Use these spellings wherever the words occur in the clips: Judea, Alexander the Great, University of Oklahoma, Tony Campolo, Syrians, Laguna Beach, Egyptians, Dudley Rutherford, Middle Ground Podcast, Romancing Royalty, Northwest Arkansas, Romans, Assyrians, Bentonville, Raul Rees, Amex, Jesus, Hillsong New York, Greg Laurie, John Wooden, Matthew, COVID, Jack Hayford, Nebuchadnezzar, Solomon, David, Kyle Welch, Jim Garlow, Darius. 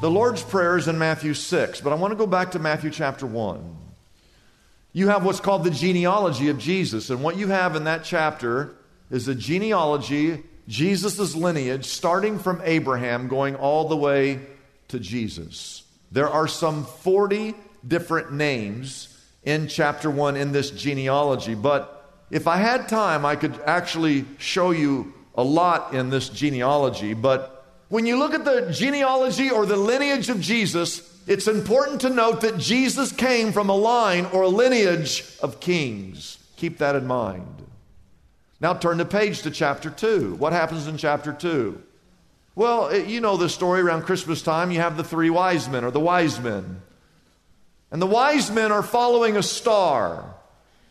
The Lord's Prayer is in Matthew 6, but I want to go back to Matthew chapter 1. You have what's called the genealogy of Jesus, and what you have in that chapter is the genealogy, Jesus' lineage, starting from Abraham, going all the way to Jesus. There are some 40 different names in chapter 1 in this genealogy, but if I had time, I could actually show you a lot in this genealogy, but when you look at the genealogy or the lineage of Jesus, it's important to note that Jesus came from a line or a lineage of kings. Keep that in mind. Now turn the page to chapter 2. What happens in chapter 2? Well, you know the story around Christmas time. You have the three wise men or the wise men. And the wise men are following a star.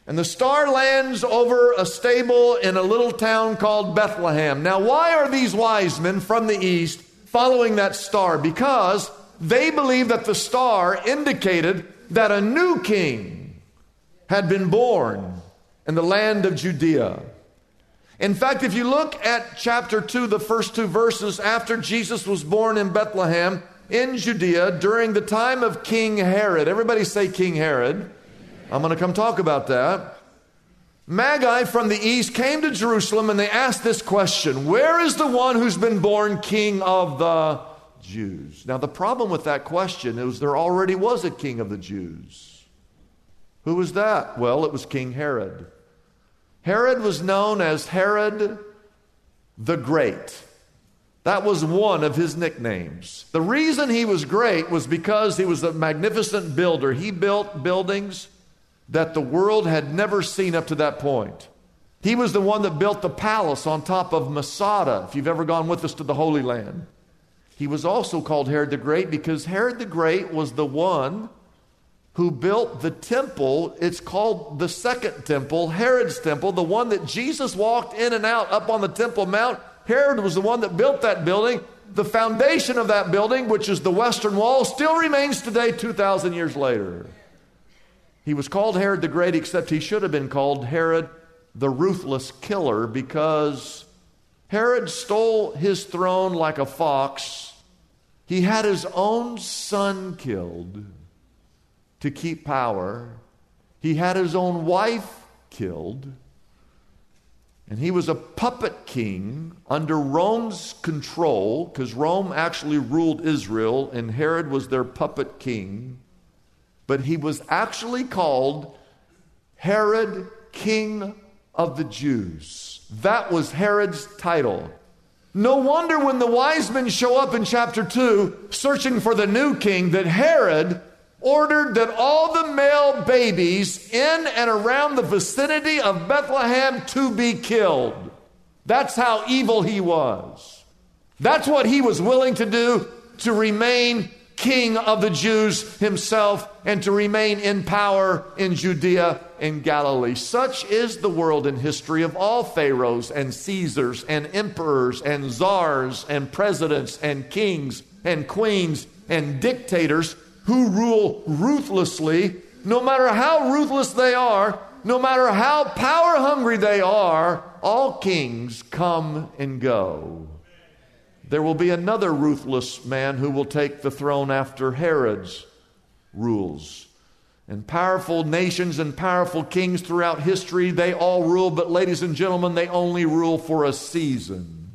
And the star lands over a stable in a little town called Bethlehem. Now, why are these wise men from the east following that star? Because they believe that the star indicated that a new king had been born in the land of Judea. In fact, if you look at chapter 2, the first two verses, after Jesus was born in Bethlehem in Judea during the time of King Herod. Everybody say King Herod. I'm going to come talk about that. Magi from the east came to Jerusalem and they asked this question, where is the one who's been born king of the Jews? Now the problem with that question is there already was a king of the Jews. Who was that? Well, it was King Herod. Herod was known as Herod the Great. That was one of his nicknames. The reason he was great was because he was a magnificent builder. He built buildings that the world had never seen up to that point. He was the one that built the palace on top of Masada, if you've ever gone with us to the Holy Land. He was also called Herod the Great because Herod the Great was the one who built the temple. It's called the second temple, Herod's temple, the one that Jesus walked in and out up on the Temple Mount. Herod was the one that built that building. The foundation of that building, which is the Western Wall, still remains today 2,000 years later. He was called Herod the Great, except he should have been called Herod the Ruthless Killer, because Herod stole his throne like a fox. He had his own son killed to keep power. He had his own wife killed. And he was a puppet king under Rome's control, because Rome actually ruled Israel, and Herod was their puppet king. But he was actually called Herod, King of the Jews. That was Herod's title. No wonder when the wise men show up in chapter 2, searching for the new king, that Herod ordered that all the male babies in and around the vicinity of Bethlehem to be killed. That's how evil he was. That's what he was willing to do to remain King of the Jews himself and to remain in power in Judea and Galilee. Such is the world in history of all pharaohs and Caesars and emperors and czars and presidents and kings and queens and dictators who rule ruthlessly. No matter how ruthless they are, no matter how power hungry they are, all kings come and go. There will be another ruthless man who will take the throne after Herod's. rules. And powerful nations and powerful kings throughout history, they all rule, but ladies and gentlemen, they only rule for a season.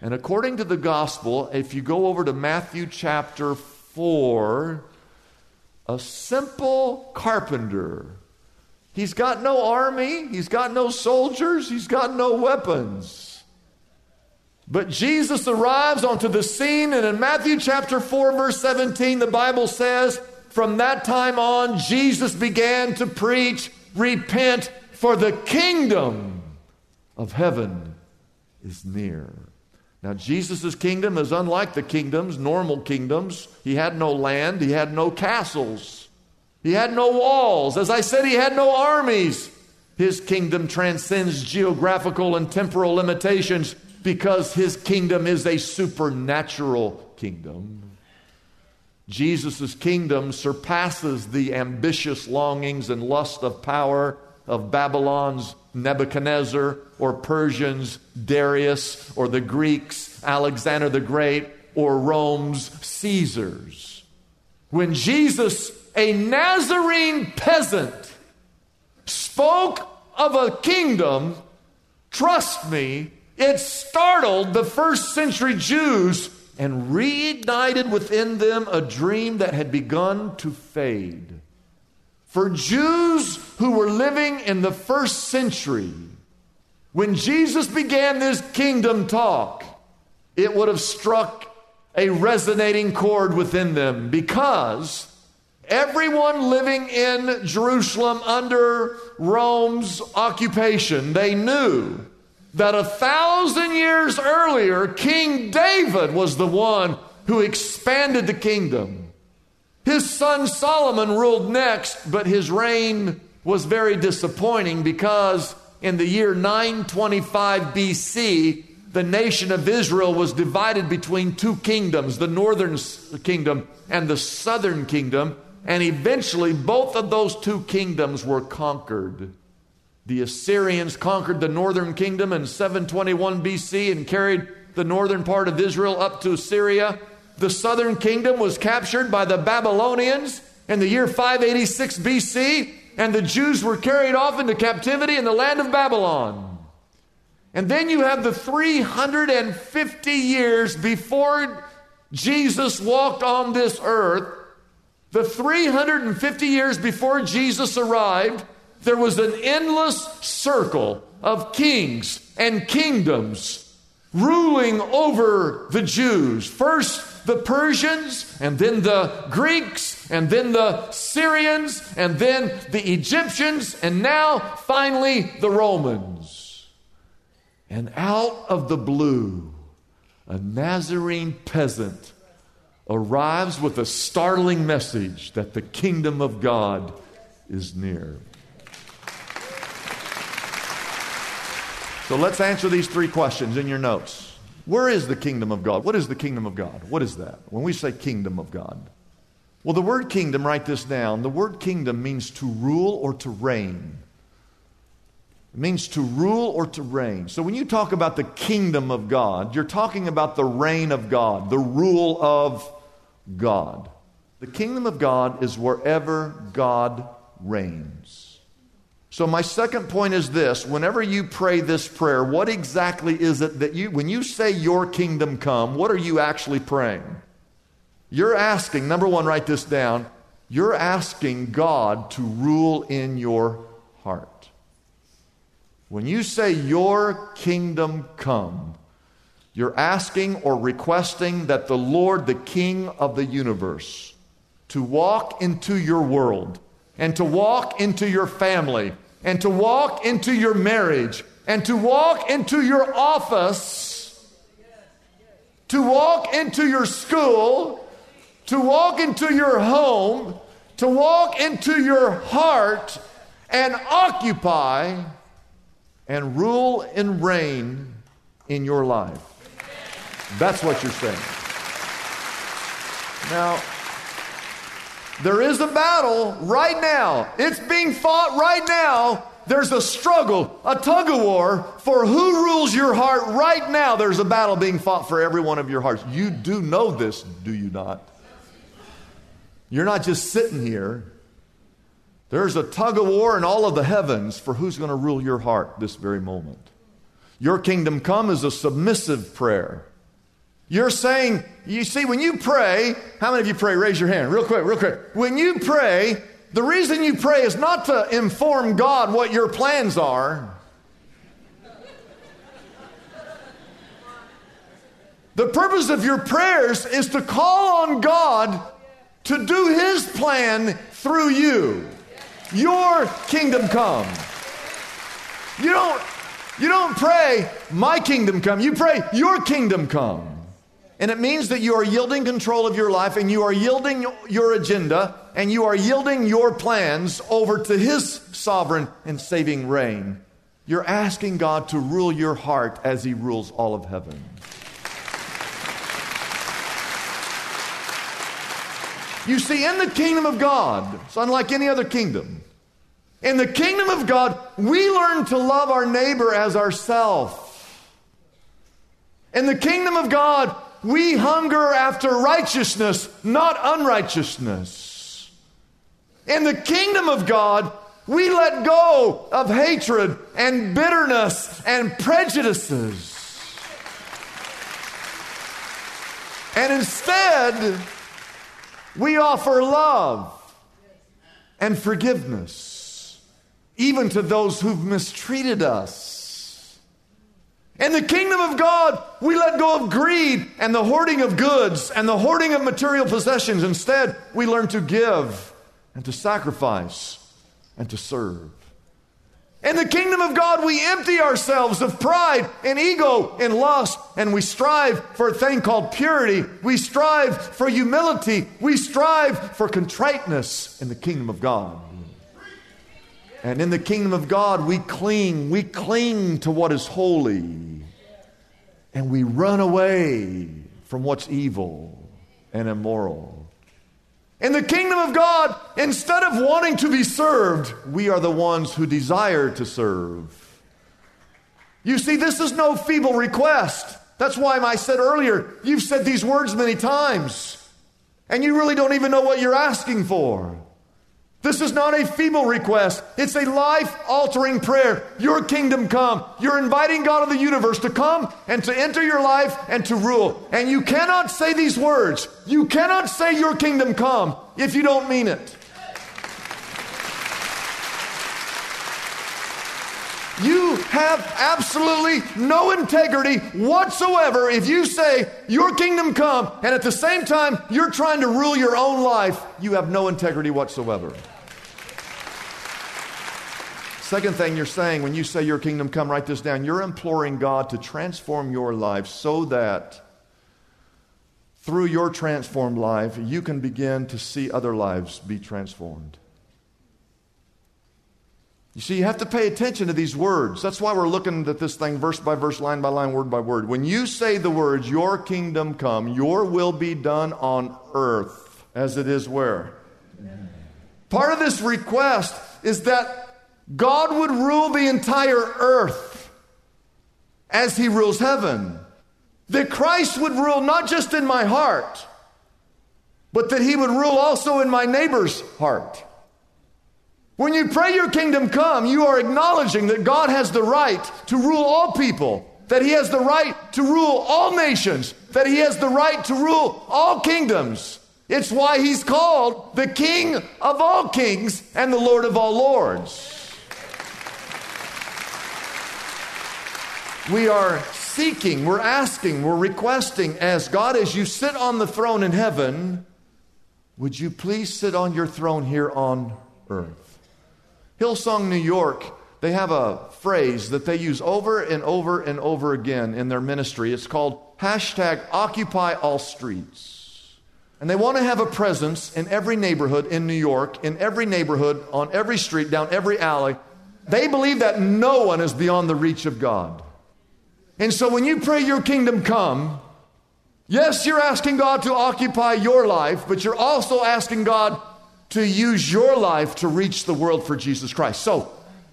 And according to the gospel, if you go over to Matthew chapter 4, a simple carpenter, he's got no army, he's got no soldiers, he's got no weapons. But Jesus arrives onto the scene, and in Matthew chapter 4, verse 17, the Bible says, from that time on, Jesus began to preach, repent, for the kingdom of heaven is near. Now, Jesus' kingdom is unlike the kingdoms, normal kingdoms. He had no land. He had no castles. He had no walls. As I said, he had no armies. His kingdom transcends geographical and temporal limitations because his kingdom is a supernatural kingdom. Jesus' kingdom surpasses the ambitious longings and lust of power of Babylon's Nebuchadnezzar or Persians, Darius, or the Greeks, Alexander the Great, or Rome's Caesars. When Jesus, a Nazarene peasant, spoke of a kingdom, trust me, it startled the first century Jews and reignited within them a dream that had begun to fade. For Jews who were living in the first century, when Jesus began this kingdom talk, it would have struck a resonating chord within them, because everyone living in Jerusalem under Rome's occupation, they knew that 1,000 years earlier, King David was the one who expanded the kingdom. His son Solomon ruled next, but his reign was very disappointing because in the year 925 BC, the nation of Israel was divided between two kingdoms, the northern kingdom and the southern kingdom, and eventually both of those two kingdoms were conquered. The Assyrians conquered the northern kingdom in 721 BC and carried the northern part of Israel up to Syria. The southern kingdom was captured by the Babylonians in the year 586 BC, and the Jews were carried off into captivity in the land of Babylon. And then you have the 350 years before Jesus walked on this earth, the 350 years before Jesus arrived, there was an endless circle of kings and kingdoms ruling over the Jews. First, the Persians, and then the Greeks, and then the Syrians, and then the Egyptians, and now, finally, the Romans. And out of the blue, a Nazarene peasant arrives with a startling message that the kingdom of God is near. So let's answer these three questions in your notes. Where is the kingdom of God? What is the kingdom of God? What is that? When we say kingdom of God. Well, the word kingdom, write this down. The word kingdom means to rule or to reign. It means to rule or to reign. So when you talk about the kingdom of God, you're talking about the reign of God, the rule of God. The kingdom of God is wherever God reigns. So my second point is this: whenever you pray this prayer, what exactly is it that you, when you say your kingdom come, what are you actually praying? You're asking, number one, write this down, you're asking God to rule in your heart. When you say your kingdom come, you're asking or requesting that the Lord, the King of the universe, to walk into your world and to walk into your family, and to walk into your marriage, and to walk into your office, to walk into your school, to walk into your home, to walk into your heart, and occupy and rule and reign in your life. That's what you're saying. Now, there is a battle right now. It's being fought right now. There's a struggle, a tug-of-war for who rules your heart right now. There's a battle being fought for every one of your hearts. You do know this, do you not? You're not just sitting here. There's a tug of war in all of the heavens for who's going to rule your heart this very moment. Your kingdom come is a submissive prayer. You're saying, you see, when you pray, how many of you pray? Raise your hand, real quick. When you pray, the reason you pray is not to inform God what your plans are. The purpose of your prayers is to call on God to do His plan through you. Your kingdom come. You don't pray, my kingdom come. You pray, your kingdom come. And it means that you are yielding control of your life, and you are yielding your agenda, and you are yielding your plans over to His sovereign and saving reign. You're asking God to rule your heart as He rules all of heaven. You see, in the kingdom of God, it's unlike any other kingdom. In the kingdom of God, we learn to love our neighbor as ourselves. In the kingdom of God, we hunger after righteousness, not unrighteousness. In the kingdom of God, we let go of hatred and bitterness and prejudices. And instead, we offer love and forgiveness, even to those who've mistreated us. In the kingdom of God, we let go of greed and the hoarding of goods and the hoarding of material possessions. Instead, we learn to give and to sacrifice and to serve. In the kingdom of God, we empty ourselves of pride and ego and lust, and we strive for a thing called purity. We strive for humility. We strive for contriteness in the kingdom of God. And in the kingdom of God, we cling to what is holy, and we run away from what's evil and immoral. In the kingdom of God, instead of wanting to be served, we are the ones who desire to serve. You see, this is no feeble request. That's why I said earlier, you've said these words many times, and you really don't even know what you're asking for. This is not a feeble request. It's a life-altering prayer. Your kingdom come. You're inviting God of the universe to come and to enter your life and to rule. And you cannot say these words. You cannot say your kingdom come if you don't mean it. You have absolutely no integrity whatsoever if you say your kingdom come and at the same time you're trying to rule your own life. You have no integrity whatsoever. Second thing you're saying when you say your kingdom come, write this down. You're imploring God to transform your life so that through your transformed life, you can begin to see other lives be transformed. You see, you have to pay attention to these words. That's why we're looking at this thing verse by verse, line by line, word by word. When you say the words, your kingdom come, your will be done on earth as it is where? Amen. Part of this request is that God would rule the entire earth as He rules heaven. That Christ would rule not just in my heart, but that He would rule also in my neighbor's heart. When you pray your kingdom come, you are acknowledging that God has the right to rule all people, that He has the right to rule all nations, that He has the right to rule all kingdoms. It's why He's called the King of all kings and the Lord of all lords. We are seeking, we're asking, we're requesting as God, as you sit on the throne in heaven, would you please sit on your throne here on earth? Hillsong New York, they have a phrase that they use over and over and over again in their ministry. It's called #OccupyAllStreets. And they want to have a presence in every neighborhood in New York, in every neighborhood, on every street, down every alley. They believe that no one is beyond the reach of God. And so when you pray your kingdom come, yes, you're asking God to occupy your life, but you're also asking God to use your life to reach the world for Jesus Christ. So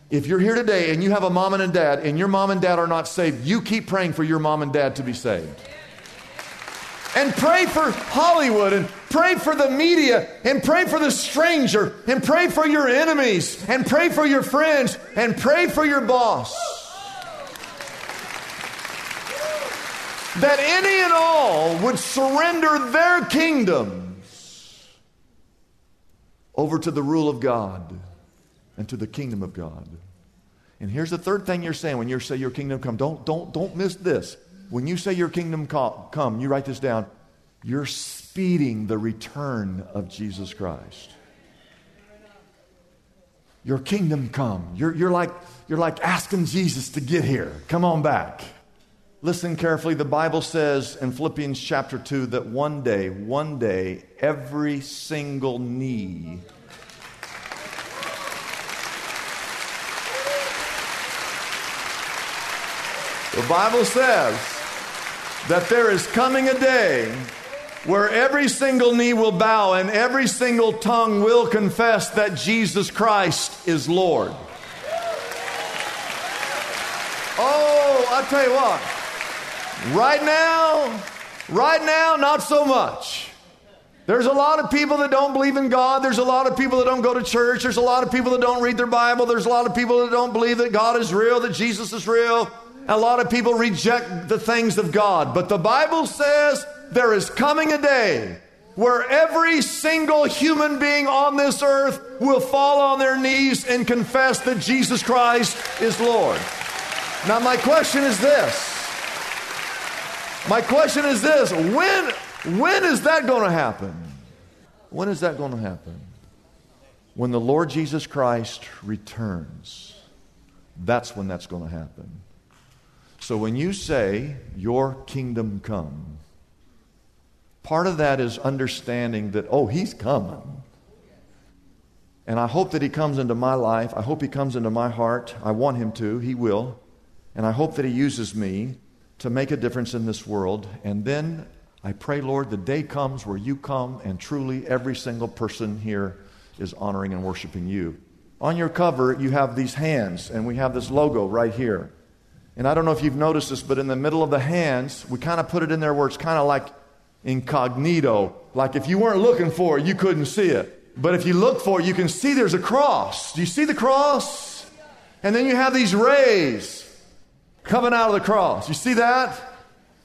if you're here today and you have a mom and a dad and your mom and dad are not saved, you keep praying for your mom and dad to be saved. and pray for Hollywood, and pray for the media, and pray for the stranger, and pray for your enemies, and pray for your friends, and pray for your boss. That any and all would surrender their kingdoms over to the rule of God and to the kingdom of God. And here's the third thing you're saying when you say your kingdom come. Don't miss this. When you say your kingdom come, you write this down. You're speeding the return of Jesus Christ. Your kingdom come. You're like asking Jesus to get here. Come on back. Listen carefully. The Bible says in Philippians chapter 2 that one day, every single knee the Bible says that there is coming a day where every single knee will bow and every single tongue will confess that Jesus Christ is Lord. Oh, I tell you what, right now, not so much. There's a lot of people that don't believe in God. There's a lot of people that don't go to church. There's a lot of people that don't read their Bible. There's a lot of people that don't believe that God is real, that Jesus is real. A lot of people reject the things of God. But the Bible says there is coming a day where every single human being on this earth will fall on their knees and confess that Jesus Christ is Lord. Now, my question is this. When is that going to happen? When is that going to happen? When the Lord Jesus Christ returns. That's when that's going to happen. So when you say, your kingdom come, part of that is understanding that, oh, he's coming. And I hope that he comes into my life. I hope he comes into my heart. I want him to. He will. And I hope that he uses me to make a difference in this world. And then I pray, Lord, the day comes where you come and truly every single person here is honoring and worshiping you. On your cover, you have these hands, and we have this logo right here. And I don't know if you've noticed this, but in the middle of the hands, we kind of put it in there where it's kind of like incognito. Like if you weren't looking for it, you couldn't see it. But if you look for it, you can see there's a cross. Do you see the cross? And then you have these rays coming out of the cross. You see that?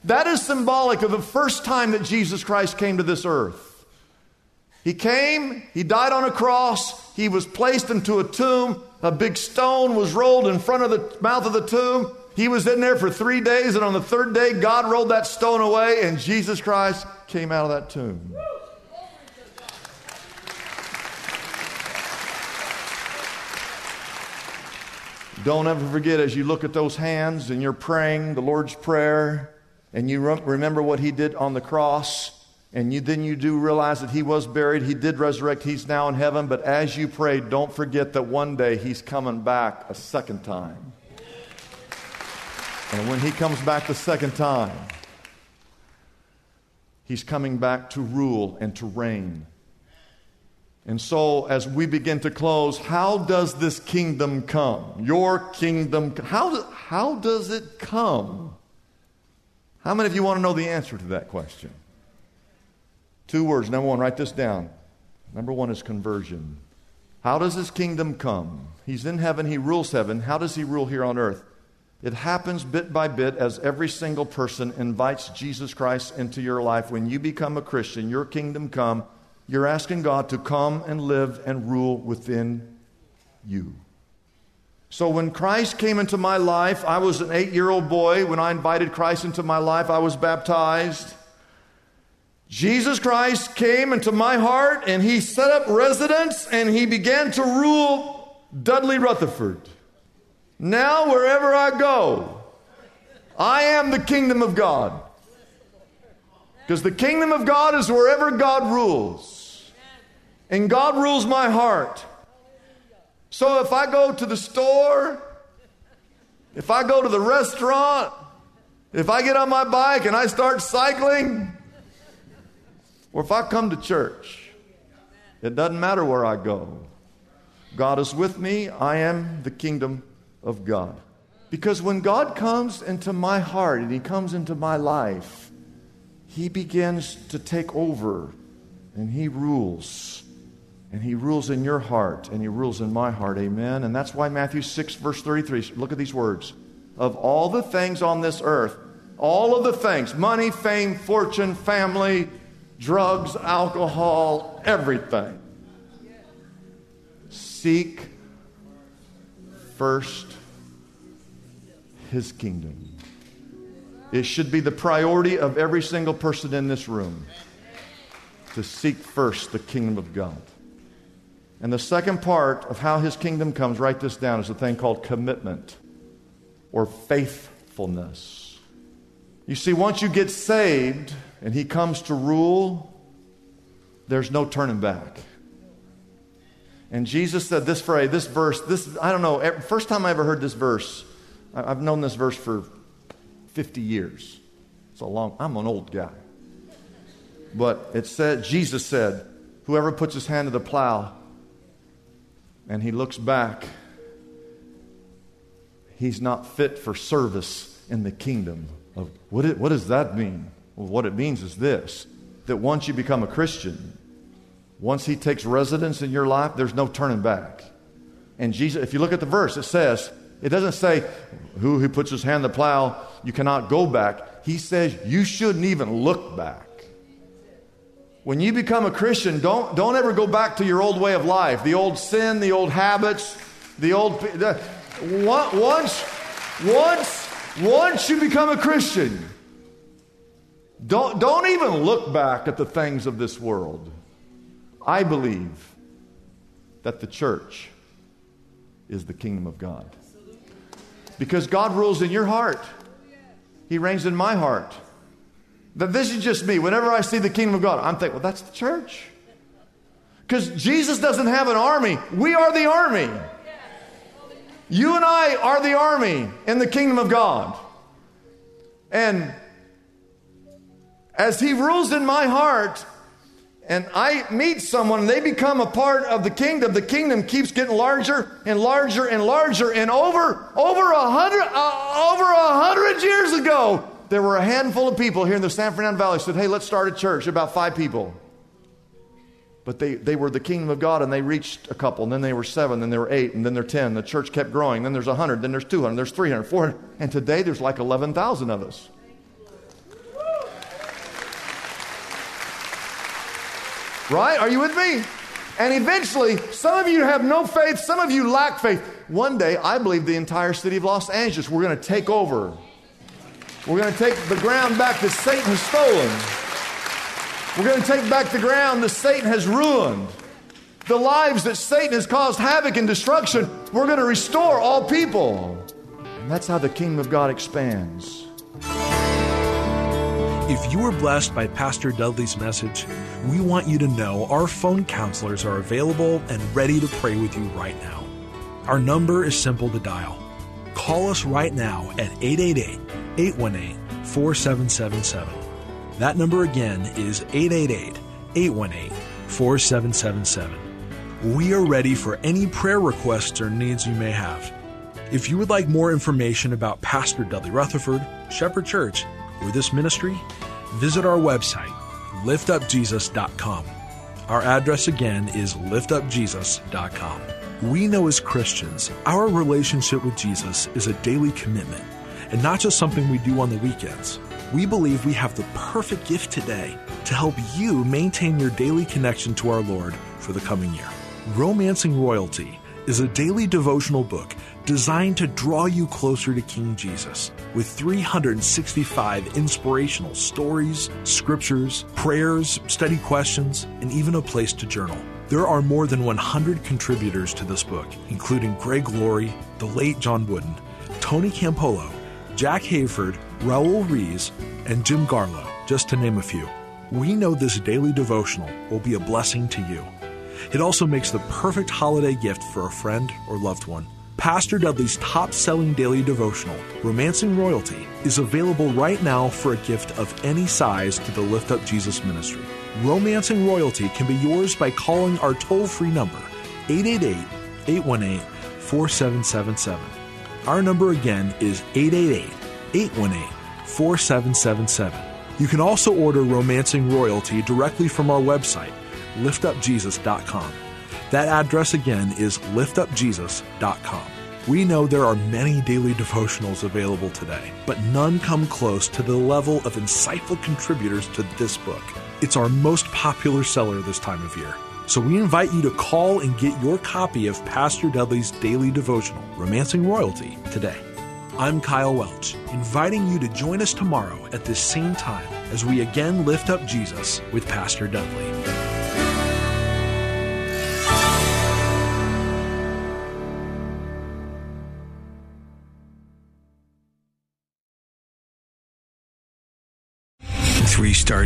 That is symbolic of the first time that Jesus Christ came to this earth. He came, he died on a cross, he was placed into a tomb, a big stone was rolled in front of the mouth of the tomb. He was in there for 3 days, and on the third day, God rolled that stone away, and Jesus Christ came out of that tomb. Don't ever forget, as you look at those hands and you're praying the Lord's Prayer, and you remember what he did on the cross, and then you do realize that he was buried, he did resurrect, he's now in heaven, but as you pray, don't forget that one day he's coming back a second time. And when he comes back the second time, he's coming back to rule and to reign. And so, as we begin to close, how does this kingdom come? Your kingdom, how does it come? How many of you want to know the answer to that question? 2 words. Number one, write this down. Number one is conversion. How does his kingdom come? He's in heaven. He rules heaven. How does he rule here on earth? It happens bit by bit as every single person invites Jesus Christ into your life. When you become a Christian, your kingdom come. You're asking God to come and live and rule within you. So when Christ came into my life, I was an 8-year-old boy. When I invited Christ into my life, I was baptized. Jesus Christ came into my heart, and he set up residence, and he began to rule Dudley Rutherford. Now, wherever I go, I am the kingdom of God. Because the kingdom of God is wherever God rules. And God rules my heart. So if I go to the store, if I go to the restaurant, if I get on my bike and I start cycling, or if I come to church, it doesn't matter where I go. God is with me. I am the kingdom of God. Because when God comes into my heart and he comes into my life, he begins to take over, and he rules. And he rules in your heart, and he rules in my heart. Amen. And that's why Matthew 6, verse 33, look at these words. Of all the things on this earth, all of the things, money, fame, fortune, family, drugs, alcohol, everything. Seek first his kingdom. It should be the priority of every single person in this room to seek first the kingdom of God. And the second part of how his kingdom comes, write this down, is a thing called commitment or faithfulness. You see, once you get saved and he comes to rule, there's no turning back. And Jesus said this phrase, this verse, this, I don't know, first time I ever heard this verse, I've known this verse for 50 years. It's a long, I'm an old guy. But it said, Jesus said, whoever puts his hand to the plow and he looks back, he's not fit for service in the kingdom. What does that mean? Well, what it means is this, that once you become a Christian, once he takes residence in your life, there's no turning back. And Jesus, if you look at the verse, it says, it doesn't say, who puts his hand to the plow, you cannot go back. He says, you shouldn't even look back. When you become a Christian, don't ever go back to your old way of life, the old sin, the old habits, the old... Once you become a Christian, don't even look back at the things of this world. I believe that the church is the kingdom of God. Because God rules in your heart. He reigns in my heart. That this is just me. Whenever I see the kingdom of God, I'm thinking, well, that's the church. Because Jesus doesn't have an army. We are the army. You and I are the army in the kingdom of God. And as he rules in my heart, and I meet someone, and they become a part of the kingdom keeps getting larger and larger and larger. And over 100 years ago, there were a handful of people here in the San Fernando Valley who said, hey, let's start a church, about 5 people. But they were the kingdom of God, and they reached a couple, and then they were 7, then they were 8, and then they're 10. The church kept growing. Then there's 100, then there's 200, there's 300, 400. And today there's like 11,000 of us. Right? Are you with me? And eventually, some of you have no faith, some of you lack faith. One day, I believe the entire city of Los Angeles, we're going to take over. We're going to take the ground back that Satan has stolen. We're going to take back the ground that Satan has ruined. The lives that Satan has caused havoc and destruction, we're going to restore all people. And that's how the kingdom of God expands. If you were blessed by Pastor Dudley's message, we want you to know our phone counselors are available and ready to pray with you right now. Our number is simple to dial. Call us right now at 888-818-4777. That number again is 888-818-4777. We are ready for any prayer requests or needs you may have. If you would like more information about Pastor Dudley Rutherford, Shepherd Church, or this ministry, visit our website, liftupjesus.com. Our address again is liftupjesus.com. We know as Christians, our relationship with Jesus is a daily commitment, and not just something we do on the weekends. We believe we have the perfect gift today to help you maintain your daily connection to our Lord for the coming year. Romancing Royalty is a daily devotional book designed to draw you closer to King Jesus with 365 inspirational stories, scriptures, prayers, study questions, and even a place to journal. There are more than 100 contributors to this book, including Greg Laurie, the late John Wooden, Tony Campolo, Jack Hayford, Raul Rees, and Jim Garlow, just to name a few. We know this daily devotional will be a blessing to you. It also makes the perfect holiday gift for a friend or loved one. Pastor Dudley's top-selling daily devotional, Romancing Royalty, is available right now for a gift of any size to the Lift Up Jesus ministry. Romancing Royalty can be yours by calling our toll-free number, 888-818-4777. Our number again is 888-818-4777. You can also order Romancing Royalty directly from our website, liftupjesus.com. That address again is liftupjesus.com. We know there are many daily devotionals available today, but none come close to the level of insightful contributors to this book. It's our most popular seller this time of year. So we invite you to call and get your copy of Pastor Dudley's daily devotional, Romancing Royalty, today. I'm Kyle Welch, inviting you to join us tomorrow at this same time as we again lift up Jesus with Pastor Dudley. Three-star